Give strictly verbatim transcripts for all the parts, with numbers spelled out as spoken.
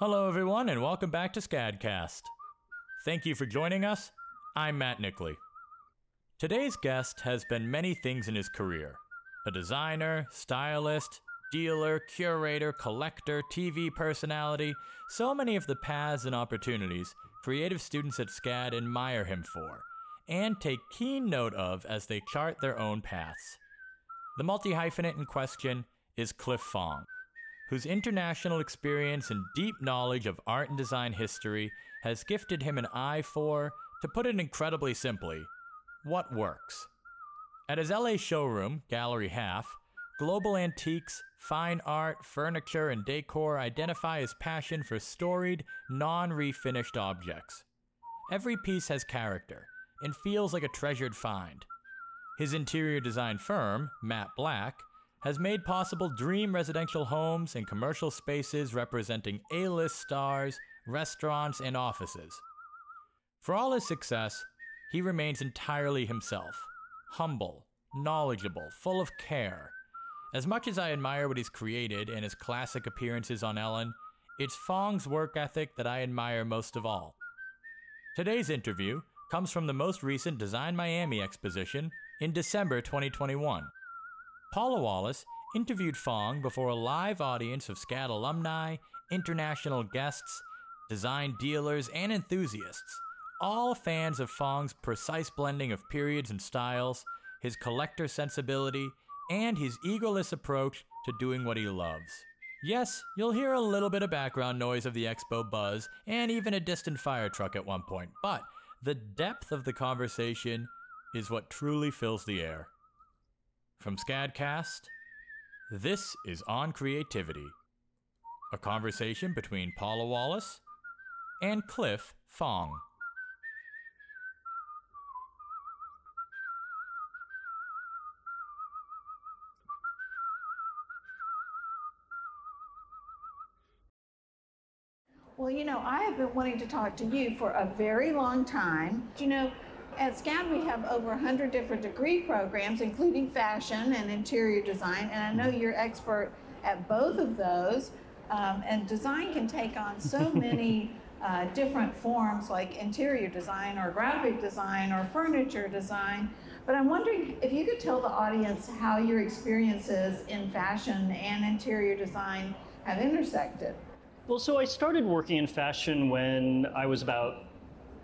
Hello everyone and welcome back to SCADcast. Thank you for joining us. I'm Matt Nickley. Today's guest has been many things in his career. A designer, stylist, dealer, curator, collector, T V personality, so many of the paths and opportunities creative students at SCAD admire him for and take keen note of as they chart their own paths. The multi-hyphenate in question is Cliff Fong, whose international experience and deep knowledge of art and design history has gifted him an eye for, to put it incredibly simply, what works. At his L A showroom, Gallery Half, global antiques, fine art, furniture, and decor identify his passion for storied, non-refinished objects. Every piece has character and feels like a treasured find. His interior design firm, Matt Black, has made possible dream residential homes and commercial spaces representing A-list stars, restaurants, and offices. For all his success, he remains entirely himself, humble, knowledgeable, full of care. As much as I admire what he's created and his classic appearances on Ellen, it's Fong's work ethic that I admire most of all. Today's interview comes from the most recent Design Miami exposition in December twenty twenty-one. Paula Wallace interviewed Fong before a live audience of SCAD alumni, international guests, design dealers, and enthusiasts, all fans of Fong's precise blending of periods and styles, his collector sensibility, and his egoless approach to doing what he loves. Yes, you'll hear a little bit of background noise of the expo buzz and even a distant fire truck at one point, but the depth of the conversation is what truly fills the air. From SCADcast, this is On Creativity, a conversation between Paula Wallace and Cliff Fong. Well, you know, I have been wanting to talk to you for a very long time. You know, at SCAD, we have over one hundred different degree programs, including fashion and interior design, and I know you're expert at both of those, um, and design can take on so many uh, different forms, like interior design or graphic design or furniture design, but I'm wondering if you could tell the audience how your experiences in fashion and interior design have intersected. Well, so I started working in fashion when I was about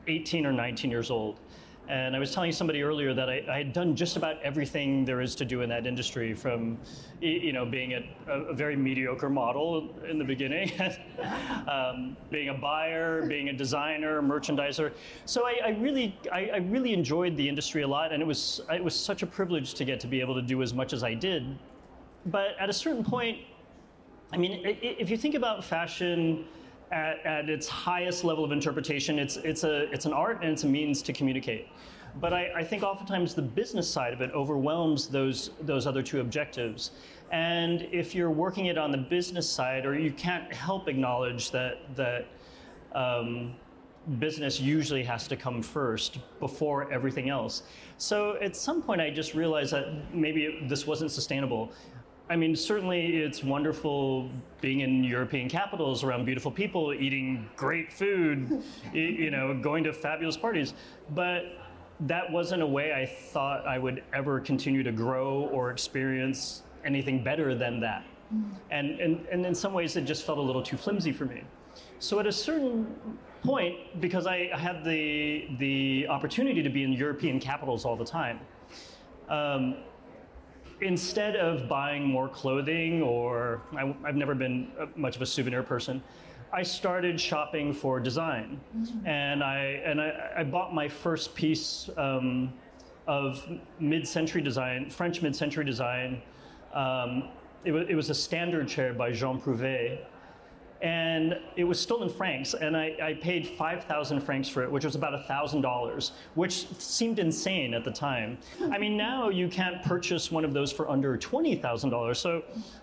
eighteen or nineteen years old. And I was telling somebody earlier that I, I had done just about everything there is to do in that industry, from, you know, being a, a very mediocre model in the beginning, um, being a buyer, being a designer, merchandiser. So I, I really, I, I really enjoyed the industry a lot, and it was, it was such a privilege to get to be able to do as much as I did. But at a certain point, I mean, if you think about fashion At, at its highest level of interpretation, it's it's a it's an art and it's a means to communicate. But I, I think oftentimes the business side of it overwhelms those those other two objectives. And if you're working it on the business side, or you can't help acknowledge that that um, business usually has to come first before everything else. So at some point, I just realized that maybe this wasn't sustainable. I mean, certainly it's wonderful being in European capitals around beautiful people, eating great food, you know, going to fabulous parties. But that wasn't a way I thought I would ever continue to grow or experience anything better than that. And, and, and in some ways, it just felt a little too flimsy for me. So at a certain point, because I had the, the opportunity to be in European capitals all the time, um, instead of buying more clothing, or I, I've never been much of a souvenir person, I started shopping for design. Mm-hmm. And I and I, I bought my first piece um, of mid-century design, French mid-century design. Um, it, w- it was a standard chair by Jean Prouvé. And it was still in francs, and I, I paid five thousand francs for it, which was about one thousand dollars, which seemed insane at the time. I mean, now you can't purchase one of those for under twenty thousand dollars. So,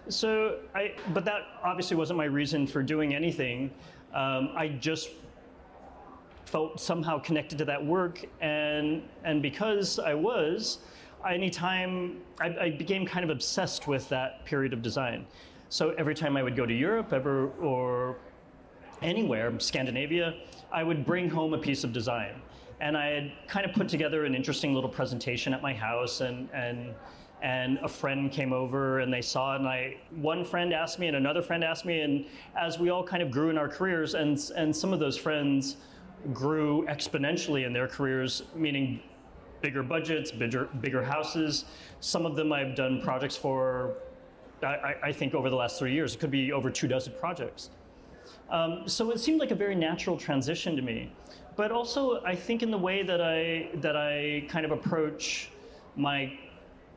so I. But that obviously wasn't my reason for doing anything. Um, I just felt somehow connected to that work, and and because I was, anytime I, I became kind of obsessed with that period of design. So every time I would go to Europe ever, or anywhere, Scandinavia, I would bring home a piece of design. And I had kind of put together an interesting little presentation at my house, and and and a friend came over and they saw it, and I, one friend asked me and another friend asked me, and as we all kind of grew in our careers, and and some of those friends grew exponentially in their careers, meaning bigger budgets, bigger bigger houses. Some of them I've done projects for, I, I think over the last three years, it could be over two dozen projects. Um, so it seemed like a very natural transition to me. But also, I think in the way that I that I kind of approach my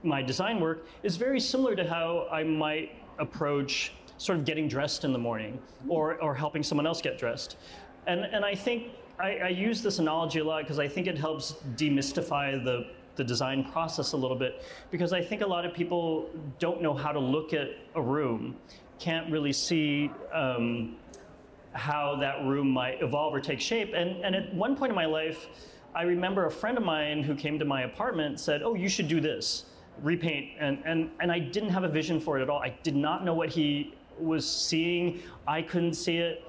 my design work is very similar to how I might approach sort of getting dressed in the morning, or or helping someone else get dressed. And and I think I, I use this analogy a lot because I think it helps demystify the, the design process a little bit, because I think a lot of people don't know how to look at a room, can't really see um, how that room might evolve or take shape. And, and at one point in my life, I remember a friend of mine who came to my apartment said, oh, you should do this, repaint. And, and, and I didn't have a vision for it at all. I did not know what he was seeing. I couldn't see it.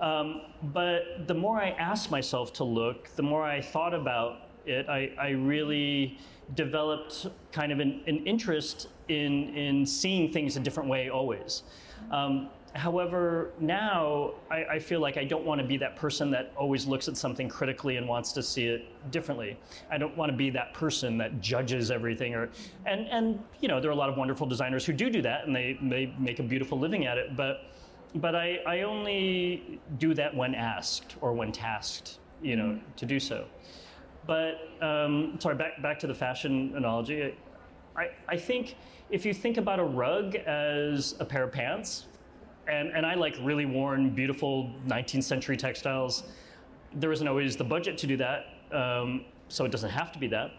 Um, but the more I asked myself to look, the more I thought about it, I, I really developed kind of an, an interest in, in seeing things a different way always. Um, however, now I, I feel like I don't want to be that person that always looks at something critically and wants to see it differently. I don't want to be that person that judges everything. Or and, and you know, there are a lot of wonderful designers who do do that, and they, they make a beautiful living at it. But But I, I only do that when asked or when tasked, you know, mm-hmm. to do so. But, um, sorry, back back to the fashion analogy. I, I think if you think about a rug as a pair of pants, and, and I like really worn, beautiful nineteenth century textiles, there isn't always the budget to do that, um, so it doesn't have to be that.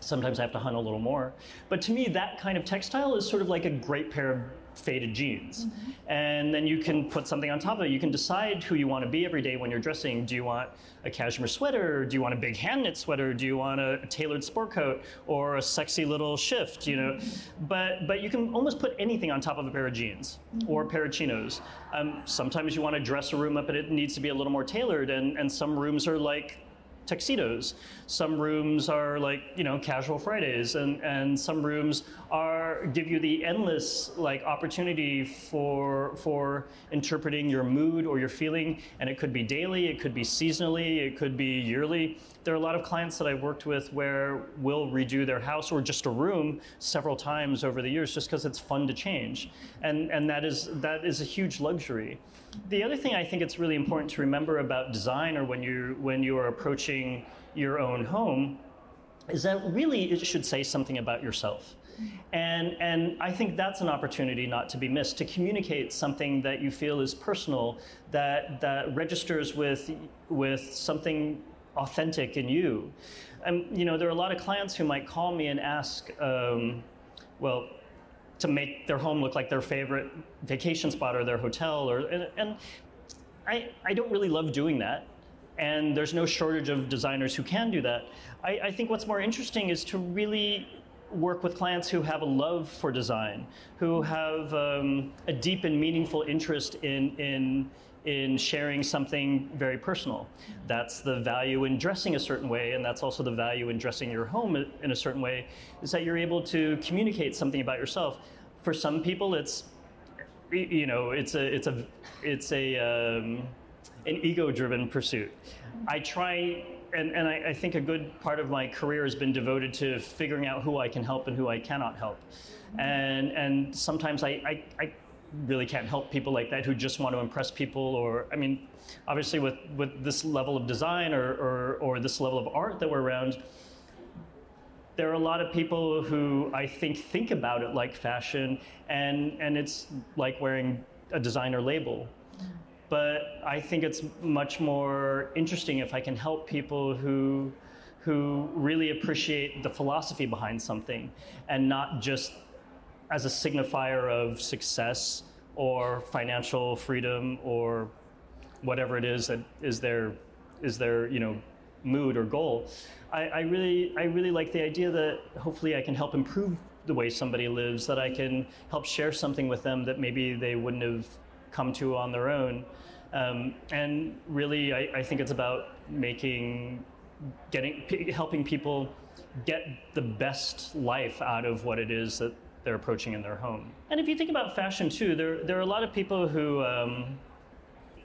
Sometimes I have to hunt a little more. But to me, that kind of textile is sort of like a great pair of faded jeans. Mm-hmm. And then you can put something on top of it. You can decide who you want to be every day when you're dressing. Do you want a cashmere sweater? Do you want a big hand knit sweater? Do you want a tailored sport coat or a sexy little shift, you know? Mm-hmm. But but you can almost put anything on top of a pair of jeans mm-hmm. or a pair of chinos. Um, sometimes you want to dress a room up and it needs to be a little more tailored, and, and some rooms are like tuxedos. Some rooms are like, you know, casual Fridays, and, and some rooms are give you the endless like opportunity for for interpreting your mood or your feeling. And it could be daily, it could be seasonally, it could be yearly. There are a lot of clients that I've worked with where we'll redo their house or just a room several times over the years just because it's fun to change. And and that is that is a huge luxury. The other thing I think it's really important to remember about design, or when you when you are approaching your own home, is that really it should say something about yourself. And and I think that's an opportunity not to be missed, to communicate something that you feel is personal, that that registers with with something authentic in you. And you know, there are a lot of clients who might call me and ask, um, well, to make their home look like their favorite vacation spot or their hotel, or and, and I I don't really love doing that. And there's no shortage of designers who can do that. I, I think what's more interesting is to really work with clients who have a love for design, who have um, a deep and meaningful interest in, in, in sharing something very personal. That's the value in dressing a certain way, and that's also the value in dressing your home in a certain way, is that you're able to communicate something about yourself. For some people, it's, you know, it's a, it's a, it's a, um, an ego-driven pursuit. I try, and, and I, I think a good part of my career has been devoted to figuring out who I can help and who I cannot help. And and sometimes I, I, I really can't help people like that who just want to impress people, or, I mean, obviously with, with this level of design or, or, or this level of art that we're around, there are a lot of people who I think think about it like fashion, and, and it's like wearing a designer label. But I think it's much more interesting if I can help people who who really appreciate the philosophy behind something, and not just as a signifier of success or financial freedom or whatever it is that is their is their, you know, mood or goal. I, I really I really like the idea that hopefully I can help improve the way somebody lives, that I can help share something with them that maybe they wouldn't have come to on their own. Um, and really, I, I think it's about making, getting, p- helping people get the best life out of what it is that they're approaching in their home. And if you think about fashion too, there there are a lot of people who, um,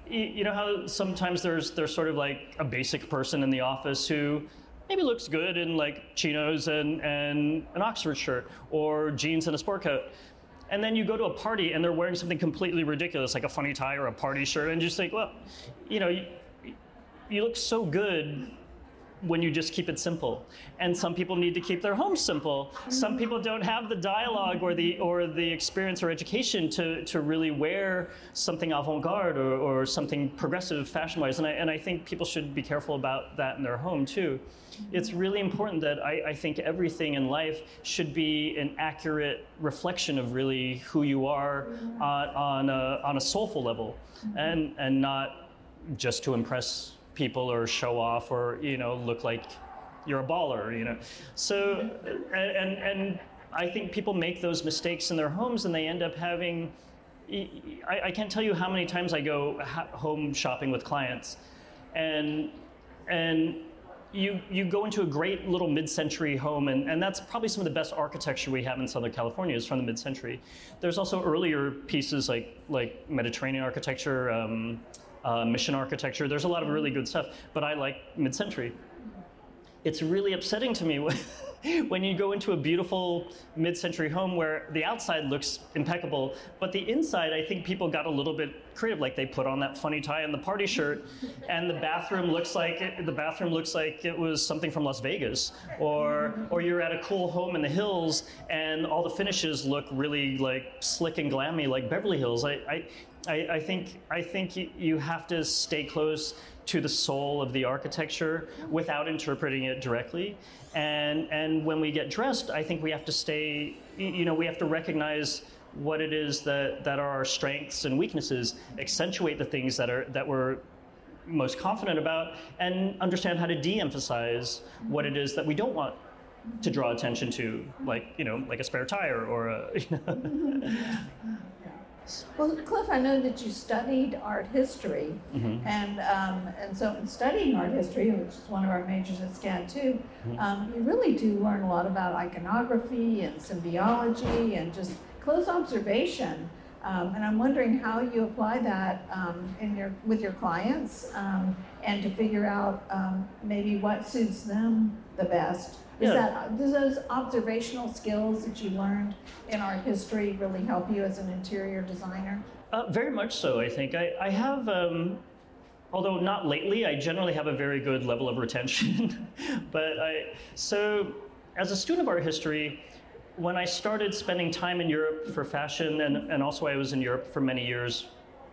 you, you know how sometimes there's there's sort of like a basic person in the office who maybe looks good in like chinos and, and an Oxford shirt or jeans and a sport coat. And then you go to a party and they're wearing something completely ridiculous, like a funny tie or a party shirt, and you just think, well, you know, you, you look so good when you just keep it simple. And some people need to keep their homes simple. Some people don't have the dialogue or the or the experience or education to to really wear something avant-garde or, or something progressive fashion-wise. And I and I think people should be careful about that in their home too. It's really important that I, I think everything in life should be an accurate reflection of really who you are on, on a on a soulful level, and and not just to impress people or show off or, you know, look like you're a baller, you know. So, and and I think people make those mistakes in their homes and they end up having, I, I can't tell you how many times I go home shopping with clients and and you you go into a great little mid-century home, and, and that's probably some of the best architecture we have in Southern California is from the mid-century. There's also earlier pieces like, like Mediterranean architecture, um, Uh, mission architecture. There's a lot of really good stuff, but I like mid-century. It's really upsetting to me when, when you go into a beautiful mid-century home where the outside looks impeccable, but the inside, I think people got a little bit creative, like they put on that funny tie and the party shirt, and the bathroom looks like it, the bathroom looks like it was something from Las Vegas, or or you're at a cool home in the hills, and all the finishes look really like slick and glammy, like Beverly Hills. I. I I, I think I think you have to stay close to the soul of the architecture without interpreting it directly. And and when we get dressed, I think we have to stay, you know, we have to recognize what it is that, that are our strengths and weaknesses, accentuate the things that are that we're most confident about, and understand how to de-emphasize what it is that we don't want to draw attention to, like, you know, like a spare tire or a, you know. Well, Cliff, I know that you studied art history, mm-hmm. and um, and so in studying art history, which is one of our majors at SCAD too, mm-hmm. um, you really do learn a lot about iconography and symbiology and just close observation. Um, and I'm wondering how you apply that um, in your with your clients um, and to figure out um, maybe what suits them the best. Is yeah. that, do those observational skills that you learned in art history really help you as an interior designer? Uh, very much so, I think. I, I have, um, although not lately, I generally have a very good level of retention. But I, so as a student of art history, when I started spending time in Europe for fashion, and, and also I was in Europe for many years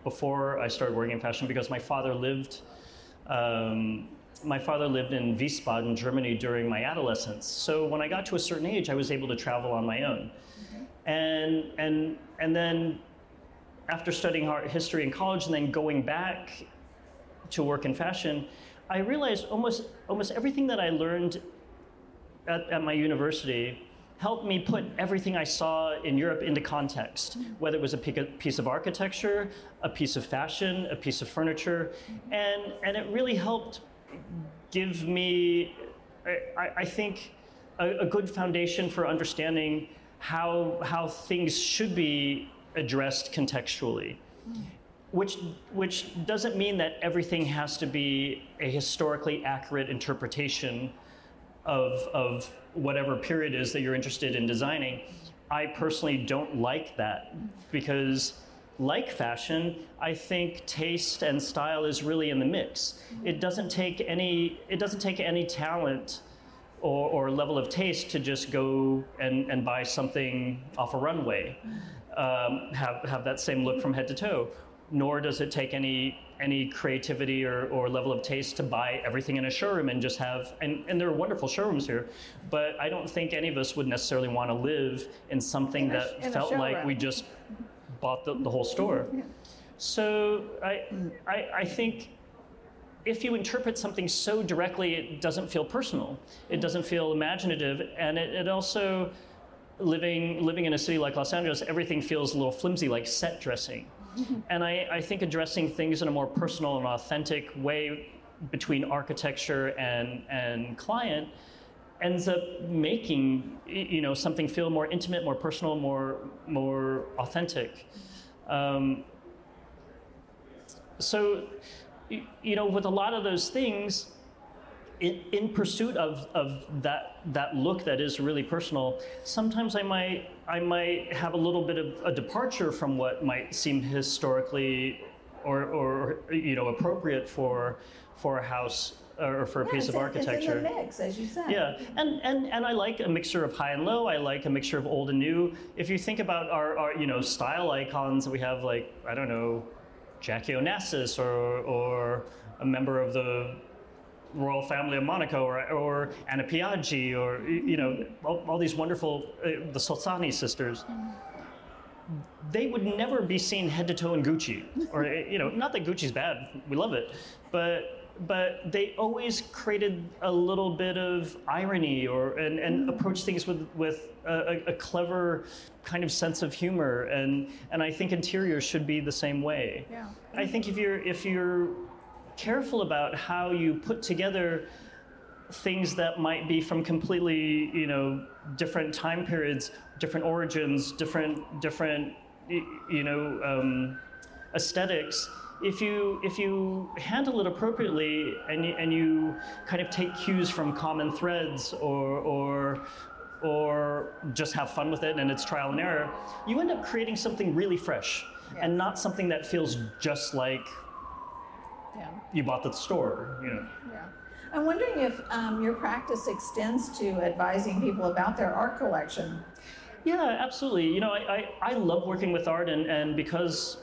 before I started working in fashion because my father lived um, My father lived in Wiesbaden, Germany during my adolescence. So when I got to a certain age, I was able to travel on my own. And and and then after studying art history in college and then going back to work in fashion, I realized almost almost everything that I learned at, at my university helped me put everything I saw in Europe into context, whether it was a piece of architecture, a piece of fashion, a piece of furniture. And, and it really helped give me, I, I think, a, a good foundation for understanding how how things should be addressed contextually, which which doesn't mean that everything has to be a historically accurate interpretation of of whatever period is that you're interested in designing. I personally don't like that because, like fashion, I think taste and style is really in the mix. It doesn't take any it doesn't take any talent or, or level of taste to just go and, and buy something off a runway, um, have have that same look from head to toe. Nor does it take any any creativity or, or level of taste to buy everything in a showroom and just have, and, and there are wonderful showrooms here, but I don't think any of us would necessarily want to live in something in that a, felt like we just bought the, the whole store. So I, I I think if you interpret something so directly, it doesn't feel personal. It doesn't feel imaginative, and it, it also living living in a city like Los Angeles, everything feels a little flimsy, like set dressing. Mm-hmm. And I, I think addressing things in a more personal and authentic way between architecture and, and client ends up making, you know, something feel more intimate, more personal, more more authentic. Um, so, you know, with a lot of those things, in, in pursuit of, of that that look that is really personal, sometimes I might I might have a little bit of a departure from what might seem historically or, or you know, appropriate for for a house or for a yeah, piece of architecture. It's in the mix, as you said. Yeah, and, and and I like a mixture of high and low. I like a mixture of old and new. If you think about our, our you know, style icons that we have, like, I don't know, Jackie Onassis or or a member of the royal family of Monaco, or or Anna Piaggi, or, you know, all, all these wonderful, uh, the Salsani sisters. They would never be seen head to toe in Gucci, or, you know, not that Gucci's bad, we love it, but but they always created a little bit of irony, or and, and approached things with with a, a clever kind of sense of humor, and and I think interiors should be the same way. Yeah. I think if you're if you're careful about how you put together things that might be from completely, you know, different time periods, different origins, different different you know um, aesthetics. If you if you handle it appropriately and you, and you kind of take cues from common threads, or or or just have fun with it and it's trial and error, you end up creating something really fresh, yeah, and not something that feels just like, yeah, you bought at the store, you know. Yeah. I'm wondering if um, your practice extends to advising people about their art collection. Yeah, absolutely. You know, I, I, I love working with art, and, and because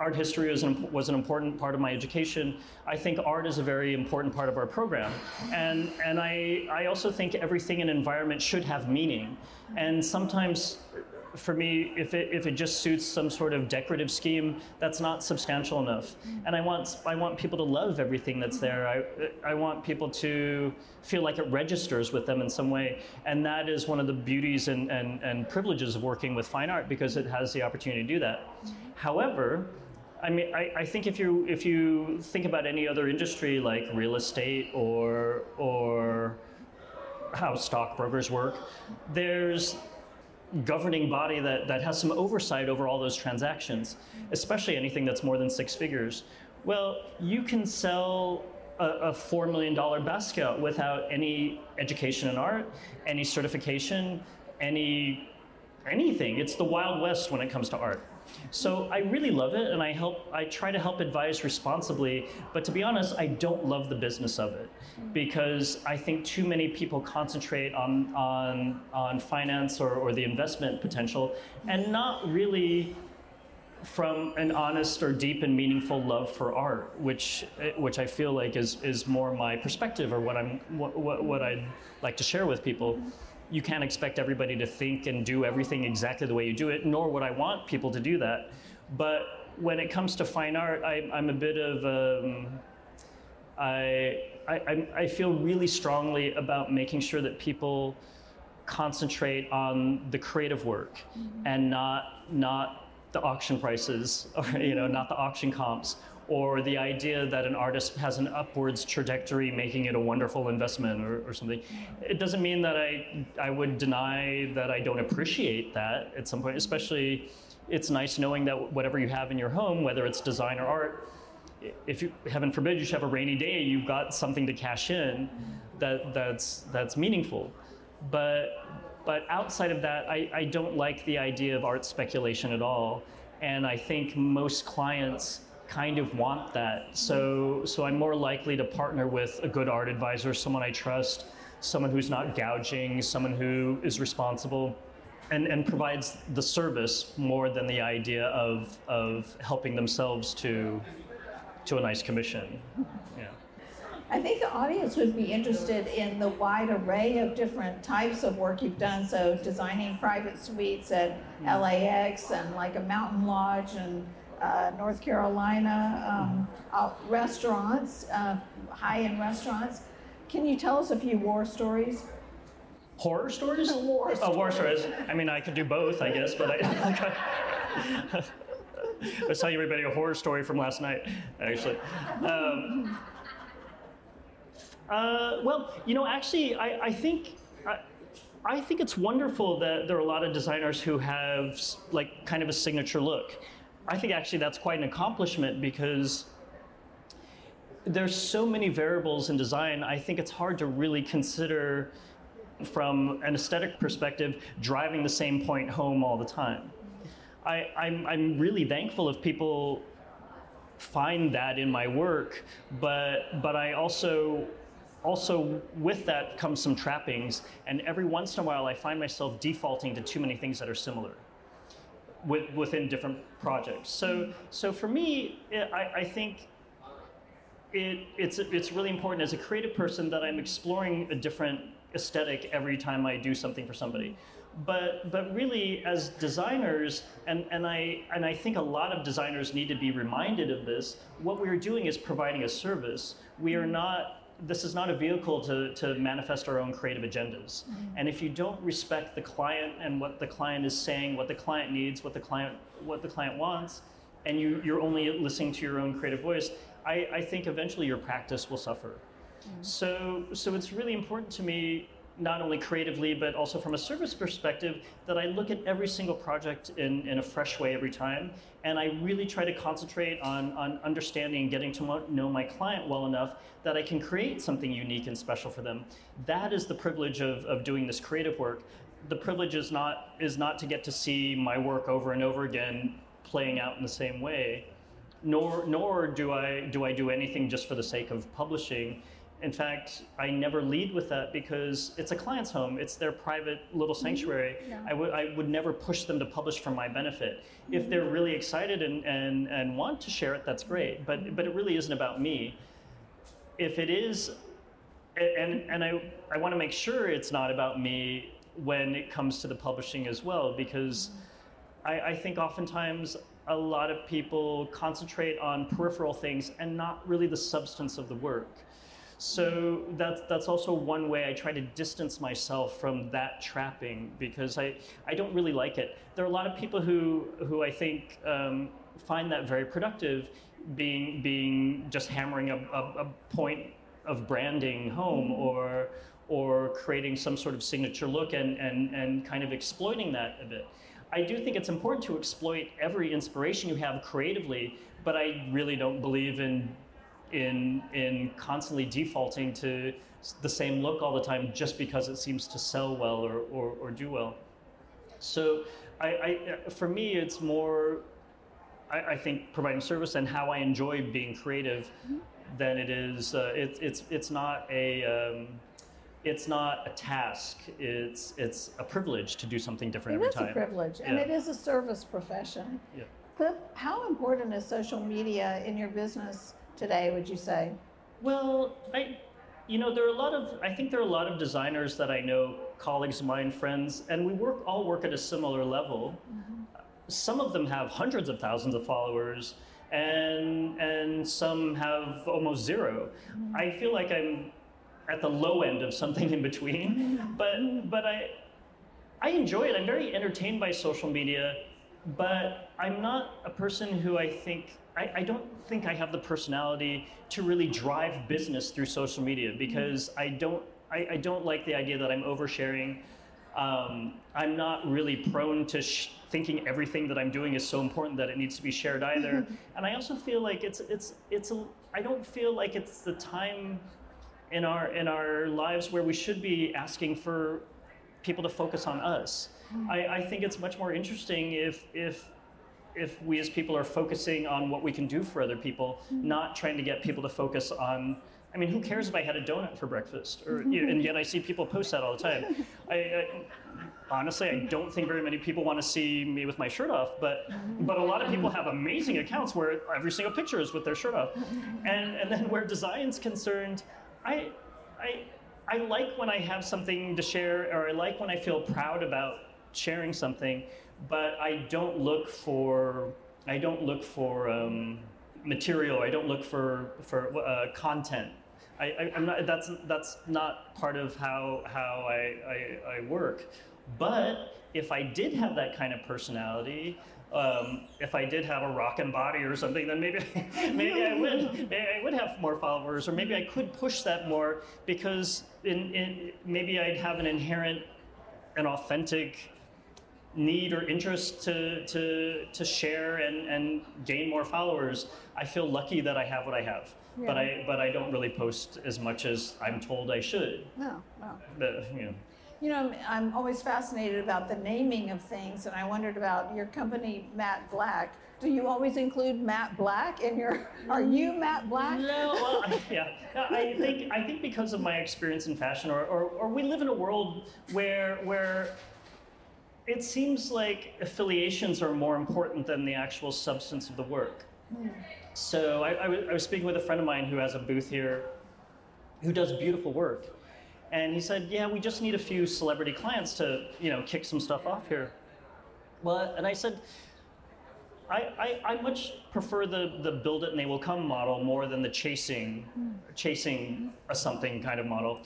art history was an, was an important part of my education, I think art is a very important part of our program. And and I, I also think everything in environment should have meaning. And sometimes, for me, if it if it just suits some sort of decorative scheme, that's not substantial enough. And I want I want people to love everything that's there. I I want people to feel like it registers with them in some way. And that is one of the beauties and, and, and privileges of working with fine art, because it has the opportunity to do that. However, I mean, I, I think if you if you think about any other industry like real estate or or how stockbrokers work, there's governing body that, that has some oversight over all those transactions, especially anything that's more than six figures. Well, you can sell a, a four million dollars basket without any education in art, any certification, any anything. It's the Wild West when it comes to art. So I really love it, and I help. I try to help advise responsibly, but to be honest, I don't love the business of it, because I think too many people concentrate on on on finance or, or the investment potential, and not really from an honest or deep and meaningful love for art, which which I feel like is is more my perspective, or what I'm what what, what I'd like to share with people. You can't expect everybody to think and do everything exactly the way you do it, nor would I want people to do that. But when it comes to fine art, I, I'm a bit of um, I, I I feel really strongly about making sure that people concentrate on the creative work, mm-hmm, and not not the auction prices, or, you know, not the auction comps, or the idea that an artist has an upwards trajectory, making it a wonderful investment, or, or something. It doesn't mean that I I would deny that I don't appreciate that at some point, especially it's nice knowing that whatever you have in your home, whether it's design or art, if you, heaven forbid, you should have a rainy day, you've got something to cash in that that's that's meaningful. But but outside of that, I, I don't like the idea of art speculation at all. And I think most clients kind of want that, so so I'm more likely to partner with a good art advisor, someone I trust, someone who's not gouging, someone who is responsible, and, and provides the service more than the idea of of helping themselves to to a nice commission. Yeah. I think the audience would be interested in the wide array of different types of work you've done. So designing private suites at L A X and like a mountain lodge and. Uh, North Carolina, um, restaurants, uh, high-end restaurants. Can you tell us a few war stories? Horror stories? War oh, stories. War stories. I mean, I could do both, I guess, but I... I was telling everybody a horror story from last night, actually. Um, uh, well, you know, actually, I, I think I, I think it's wonderful that there are a lot of designers who have like kind of a signature look. I think actually that's quite an accomplishment because there's so many variables in design. I think it's hard to really consider from an aesthetic perspective driving the same point home all the time. I, I'm, I'm really thankful if people find that in my work, but but I also also with that comes some trappings, and every once in a while I find myself defaulting to too many things that are similar with, within different projects. So so for me, I, I think It, it's it's really important as a creative person that I'm exploring a different aesthetic every time I do something for somebody. But but really as designers, and, and I and I think a lot of designers need to be reminded of this, what we're doing is providing a service. We are not this is not a vehicle to, to manifest our own creative agendas. Mm-hmm. And if you don't respect the client and what the client is saying, what the client needs, what the client what the client wants, and you, you're only listening to your own creative voice, I, I think eventually your practice will suffer. Mm-hmm. So so it's really important to me, not only creatively, but also from a service perspective, that I look at every single project in, in a fresh way every time. And I really try to concentrate on, on understanding and getting to know my client well enough that I can create something unique and special for them. That is the privilege of, of doing this creative work. The privilege is not is not to get to see my work over and over again playing out in the same way. Nor, nor do I do I do anything just for the sake of publishing. In fact, I never lead with that because it's a client's home. It's their private little sanctuary. Mm-hmm. Yeah. I would I would never push them to publish for my benefit. Mm-hmm. If they're really excited and, and, and want to share it, that's great. But but it really isn't about me. If it is, and and I I want to make sure it's not about me when it comes to the publishing as well, because mm-hmm. I, I think oftentimes a lot of people concentrate on peripheral things and not really the substance of the work. So that's, that's also one way I try to distance myself from that trapping because I, I don't really like it. There are a lot of people who, who I think um, find that very productive, being, being just hammering a, a, a point of branding home or, or creating some sort of signature look and, and, and kind of exploiting that a bit. I do think it's important to exploit every inspiration you have creatively, but I really don't believe in in in constantly defaulting to the same look all the time just because it seems to sell well or, or, or do well. So I, I for me, it's more, I, I think, providing service and how I enjoy being creative than it is, uh, it, it's, it's not a... Um, It's not a task. It's it's a privilege to do something different every time. It is a privilege, and it is a service profession. Yeah. Cliff, how important is social media in your business today, would you say? Well, I, you know, there are a lot of. I think there are a lot of designers that I know, colleagues of mine, friends, and we work all work at a similar level. Mm-hmm. Some of them have hundreds of thousands of followers, and and some have almost zero. Mm-hmm. I feel like I'm at the low end of something in between, but but I I enjoy it. I'm very entertained by social media, but I'm not a person who I think, I, I don't think I have the personality to really drive business through social media because I don't, I, I don't like the idea that I'm oversharing. Um, I'm not really prone to sh- thinking everything that I'm doing is so important that it needs to be shared either. And I also feel like it's, it's, it's a, I don't feel like it's the time in our in our lives where we should be asking for people to focus on us. Mm-hmm. I, I think it's much more interesting if if if we as people are focusing on what we can do for other people, mm-hmm. not trying to get people to focus on, I mean, who cares if I had a donut for breakfast? Or, you know, and yet I see people post that all the time. I, I, honestly, I don't think very many people want to see me with my shirt off, but but a lot of people have amazing accounts where every single picture is with their shirt off. And, and then where design's concerned, I, I, I like when I have something to share, or I like when I feel proud about sharing something, but I don't look for, I don't look for um, material. I don't look for for uh, content. I, I, I'm not. That's that's not part of how how I I, I work. But if I did have that kind of personality, um, if I did have a rockin' body or something, then maybe maybe I would maybe I would have more followers, or maybe I could push that more, because in, in maybe I'd have an inherent and authentic need or interest to to to share and, and gain more followers. I feel lucky that I have what I have, yeah. but I but I don't really post as much as I'm told I should. No, no. But, you know. You know, I'm always fascinated about the naming of things, and I wondered about your company, Matt Black. Do you always include Matt Black in your? Are you Matt Black? No, well, I, yeah. I think I think because of my experience in fashion, or, or or we live in a world where where it seems like affiliations are more important than the actual substance of the work. Mm. So I, I, was, I was speaking with a friend of mine who has a booth here, who does beautiful work. And he said, yeah, we just need a few celebrity clients to, you know, kick some stuff off here. Well, and I said, I, I, I much prefer the, the build it and they will come model more than the chasing, mm. chasing a something kind of model.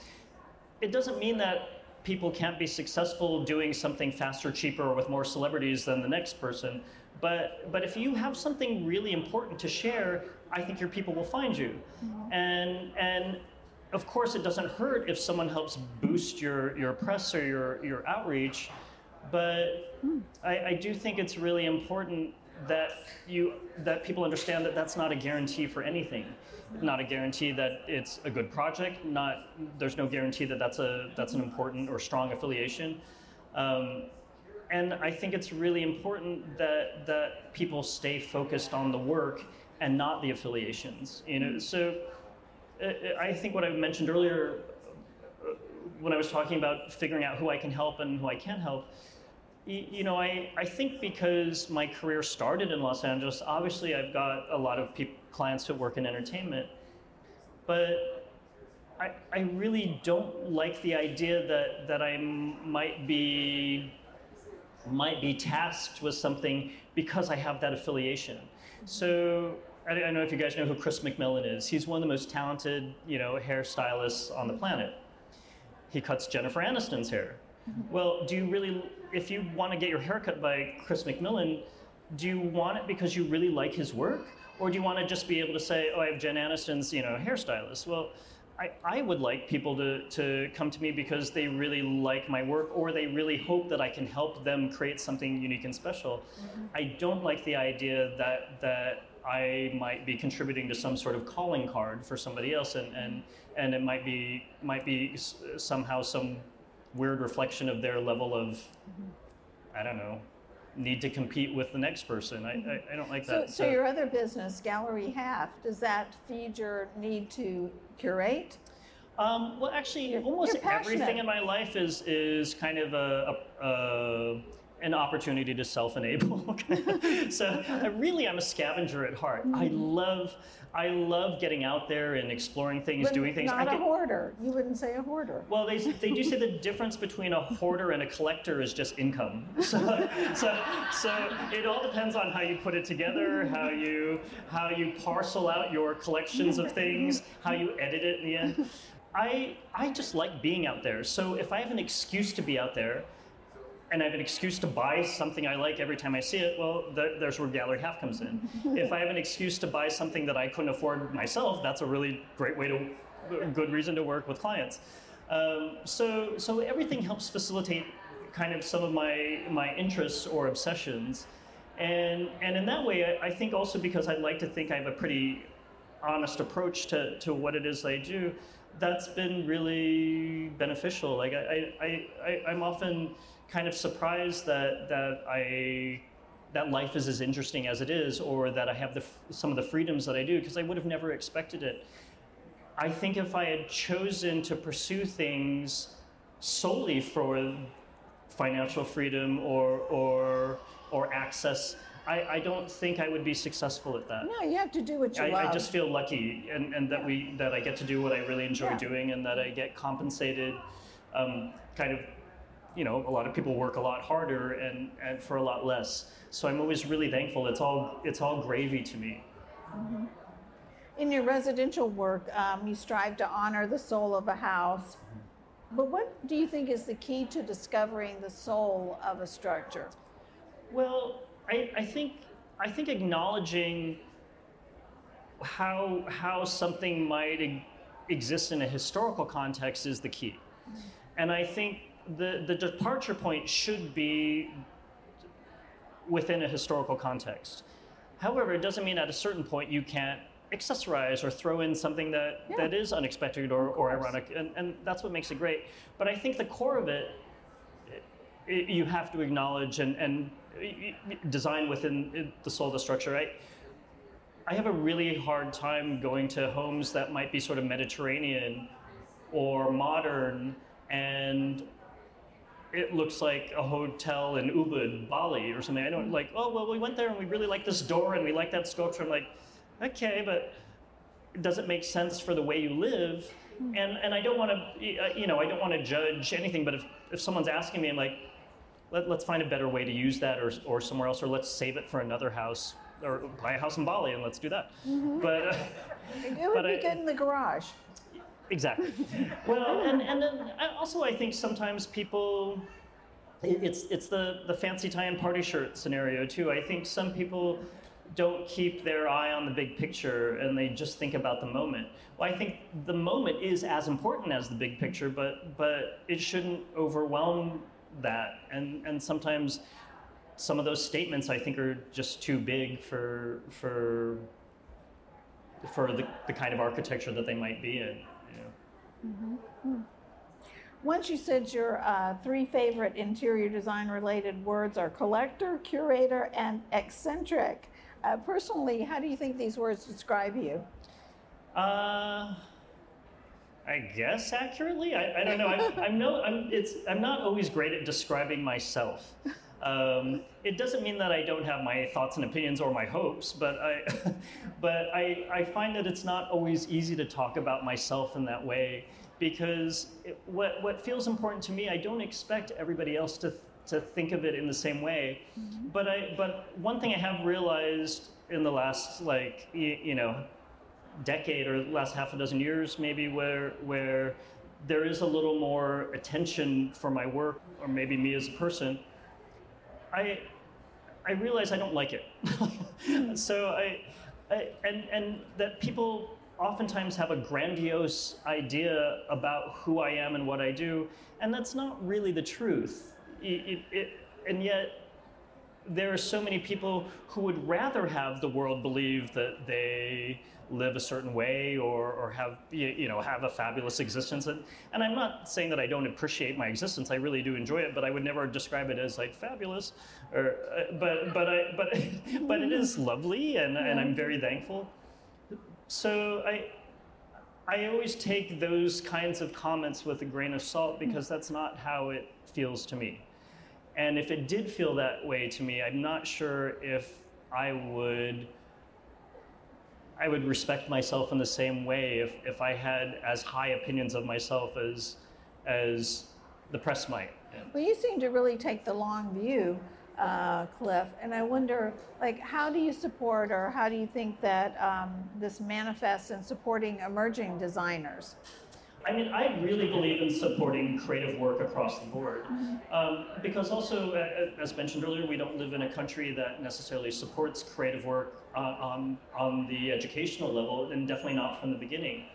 It doesn't mean that people can't be successful doing something faster, cheaper, or with more celebrities than the next person. But but if you have something really important to share, I think your people will find you. Mm. And and. Of course, it doesn't hurt if someone helps boost your, your press or your, your outreach, but mm. I, I do think it's really important that you that people understand that that's not a guarantee for anything, not a guarantee that it's a good project. Not there's no guarantee that that's a that's an important or strong affiliation, um, and I think it's really important that that people stay focused on the work and not the affiliations. You know, so. I think what I mentioned earlier when I was talking about figuring out who I can help and who I can't help, you know, I, I think because my career started in Los Angeles, obviously I've got a lot of people, clients who work in entertainment, but I, I really don't like the idea that, that I might be might be tasked with something because I have that affiliation. So. I don't know if you guys know who Chris McMillan is. He's one of the most talented, you know, hairstylists on the planet. He cuts Jennifer Aniston's hair. Well, do you really, if you want to get your hair cut by Chris McMillan, do you want it because you really like his work? Or do you want to just be able to say, oh, I have Jen Aniston's, you know, hairstylist? Well, I, I would like people to, to come to me because they really like my work, or they really hope that I can help them create something unique and special. Mm-hmm. I don't like the idea that that I might be contributing to some sort of calling card for somebody else, and, and, and it might be might be somehow some weird reflection of their level of, mm-hmm. I don't know, need to compete with the next person. I, mm-hmm. I, I don't like so, that. So. so your other business, Gallery Half, does that feed your need to curate? Um, well, actually, you're, almost you're everything in my life is is kind of a... a, a an opportunity to self-enable. So I really, I'm a scavenger at heart. Mm-hmm. I love, I love getting out there and exploring things, but doing things. Not I a get, hoarder. You wouldn't say a hoarder. Well, they they do say the difference between a hoarder and a collector is just income. So so so it all depends on how you put it together, how you how you parcel out your collections of things, how you edit it in the end. I I just like being out there. So if I have an excuse to be out there, and I have an excuse to buy something I like every time I see it, well, th- there's where Gallery Half comes in. If I have an excuse to buy something that I couldn't afford myself, that's a really great way to, a good reason to work with clients. Um, so so everything helps facilitate kind of some of my, my interests or obsessions. And and in that way, I, I think also because I like to think I have a pretty honest approach to, to what it is I do, that's been really beneficial. Like I, I, I, I'm often kind of surprised that that I that life is as interesting as it is, or that I have the some of the freedoms that I do, because I would have never expected it. I think if I had chosen to pursue things solely for financial freedom or or or access, I, I don't think I would be successful at that. No, you have to do what you I, love. I just feel lucky, and, and that we that I get to do what I really enjoy yeah. doing, and that I get compensated um, kind of. You know, a lot of people work a lot harder and, and for a lot less. So I'm always really thankful. It's all it's all gravy to me. Mm-hmm. In your residential work, um, you strive to honor the soul of a house But what do you think is the key to discovering the soul of a structure? Well, I, I think I think acknowledging how how something might e- exist in a historical context is the key. And I think the, the departure point should be within a historical context. However, it doesn't mean at a certain point you can't accessorize or throw in something that, yeah. that is unexpected or, or ironic, and, and that's what makes it great. But I think the core of it, it you have to acknowledge and, and design within the soul of the structure, right? I have a really hard time going to homes that might be sort of Mediterranean or modern, and it looks like a hotel in Ubud, Bali or something. I don't like, oh, well, we went there and we really like this door and we like that sculpture. I'm like, okay, but it doesn't make sense for the way you live. And and I don't want to, you know, I don't want to judge anything, but if, if someone's asking me, I'm like, Let, let's find a better way to use that or or somewhere else, or let's save it for another house or buy a house in Bali and let's do that. Mm-hmm. But uh, it would but be I, good in the garage. Exactly. Well, and, and then also I think sometimes people, it's it's the, the fancy tie and party shirt scenario too. I think some people don't keep their eye on the big picture and they just think about the moment. Well, I think the moment is as important as the big picture, but but it shouldn't overwhelm that. And and sometimes some of those statements I think are just too big for for for the, the kind of architecture that they might be in. Yeah. Mm-hmm. Once you said your uh, three favorite interior design related words are collector, curator, and eccentric. Uh, personally, how do you think these words describe you? Uh, I guess accurately. I, I don't know. I'm, I'm no. I'm. It's. I'm not always great at describing myself. Um, it doesn't mean that I don't have my thoughts and opinions or my hopes, but I, but I, I find that it's not always easy to talk about myself in that way, because it, what what feels important to me, I don't expect everybody else to to think of it in the same way. Mm-hmm. But I, but one thing I have realized in the last like you, you know, decade or last half a dozen years maybe, where where there is a little more attention for my work or maybe me as a person. I I realize I don't like it. so I, I and and that people oftentimes have a grandiose idea about who I am and what I do, and that's not really the truth. It, it, it, and yet there are so many people who would rather have the world believe that they live a certain way or, or have you know have a fabulous existence. And, and I'm not saying that I don't appreciate my existence. I really do enjoy it, but I would never describe it as like fabulous. Or uh, but but I but but it is lovely, and, and I'm very thankful. So I I always take those kinds of comments with a grain of salt, because that's not how it feels to me. And if it did feel that way to me, I'm not sure if I would I would respect myself in the same way if, if I had as high opinions of myself as as the press might. Yeah. Well, you seem to really take the long view, uh, Cliff. And I wonder, like, how do you support or how do you think that um, this manifests in supporting emerging designers? I mean, I really believe in supporting creative work across the board, um, because also, as mentioned earlier, we don't live in a country that necessarily supports creative work uh, on, on the educational level, and definitely not from the beginning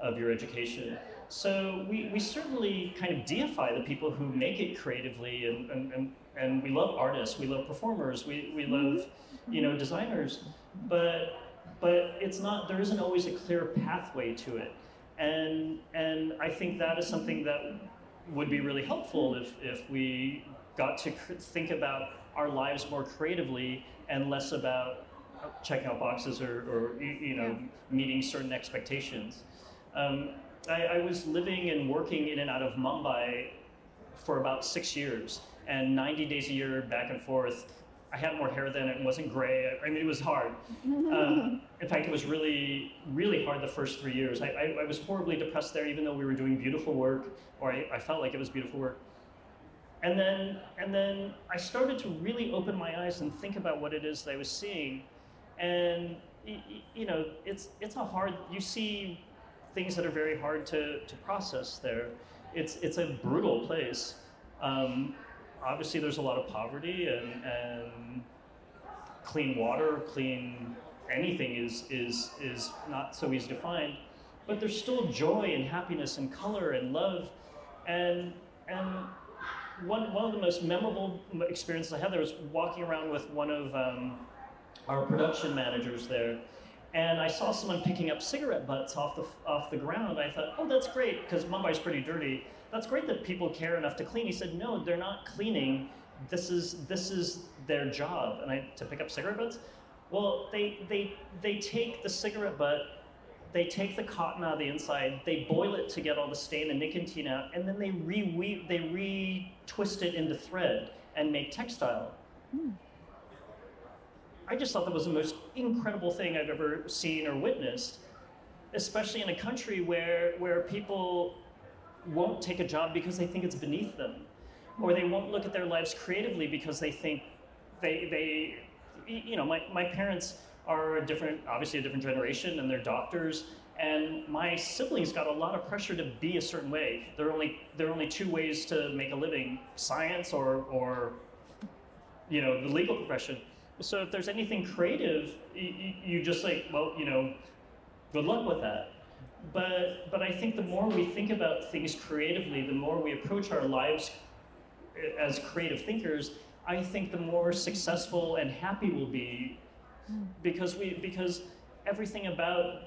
of your education. So we, we certainly kind of deify the people who make it creatively, and, and, and, and we love artists, we love performers, we, we love, you know, designers, but, but it's not, there isn't always a clear pathway to it. And and I think that is something that would be really helpful if, if we got to cr- think about our lives more creatively and less about checking out boxes or, or you know yeah. meeting certain expectations. Um, I, I was living and working in and out of Mumbai for about six years and ninety days a year back and forth. I had more hair then, it wasn't gray. I mean, it was hard. Um, in fact, it was really, really hard the first three years. I, I, I was horribly depressed there, even though we were doing beautiful work, or I, I felt like it was beautiful work. And then, and then I started to really open my eyes and think about what it is that I was seeing. And you know, it's it's a hard, you see things that are very hard to, to process there. it's it's a brutal place. Um, obviously, there's a lot of poverty and, and clean water, clean anything is is is not so easy to find. But there's still joy and happiness and color and love, and and one one of the most memorable experiences I had there was walking around with one of um, our production managers there, and I saw someone picking up cigarette butts off the off the ground. I thought, oh, that's great, because Mumbai's pretty dirty. That's great that people care enough to clean. He said, no, they're not cleaning. This is this is their job, and I to pick up cigarette butts. Well, they they they take the cigarette butt, they take the cotton out of the inside, they boil it to get all the stain and nicotine out, and then they reweave, they re-twist it into thread and make textile. Hmm. I just thought that was the most incredible thing I've ever seen or witnessed, especially in a country where where people won't take a job because they think it's beneath them, or they won't look at their lives creatively because they think they they you know my, my parents are a different obviously a different generation, and they're doctors, and my siblings got a lot of pressure to be a certain way. There are only there are only two ways to make a living: science or or you know the legal profession. So if there's anything creative, you, you just like, well, you know, good luck with that. But but I think the more we think about things creatively, the more we approach our lives as creative thinkers, I think the more successful and happy we'll be, because we because everything about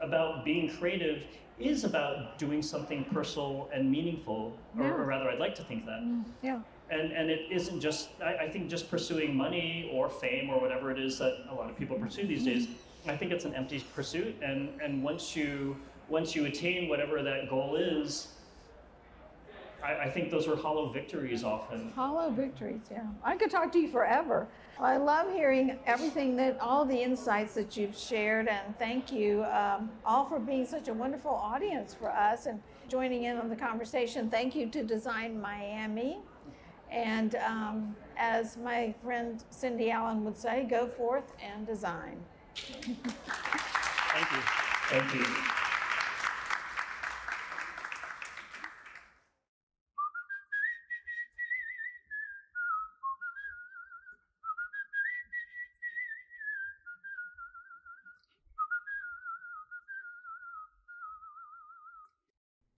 about being creative is about doing something personal and meaningful, or, yeah. or rather, I'd like to think that. Yeah. And and it isn't just, I, I think, just pursuing money or fame or whatever it is that a lot of people pursue these days. I think it's an empty pursuit, and, and once you once you attain whatever that goal is, I, I think those are hollow victories often. Hollow victories, yeah. I could talk to you forever. I love hearing everything that, all the insights that you've shared, and thank you um, all for being such a wonderful audience for us and joining in on the conversation. Thank you to Design Miami. And um, as my friend Cindy Allen would say, go forth and design. Thank you. Thank you.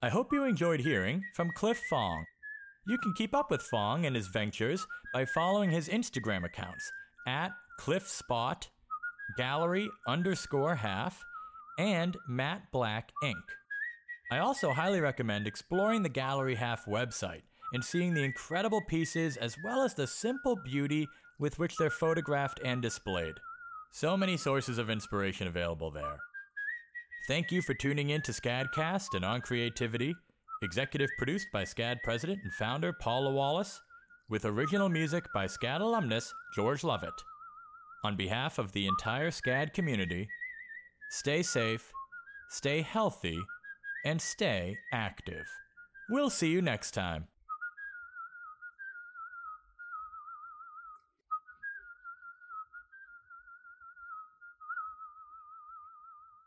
I hope you enjoyed hearing from Cliff Fong. You can keep up with Fong and his ventures by following his Instagram accounts at CliffSpot, Gallery underscore Half, and MattBlackInc. I also highly recommend exploring the Gallery Half website and seeing the incredible pieces as well as the simple beauty with which they're photographed and displayed. So many sources of inspiration available there. Thank you for tuning in to SCADcast and On Creativity. Executive produced by SCAD president and founder Paula Wallace, with original music by SCAD alumnus George Lovett. On behalf of the entire SCAD community, stay safe, stay healthy, and stay active. We'll see you next time.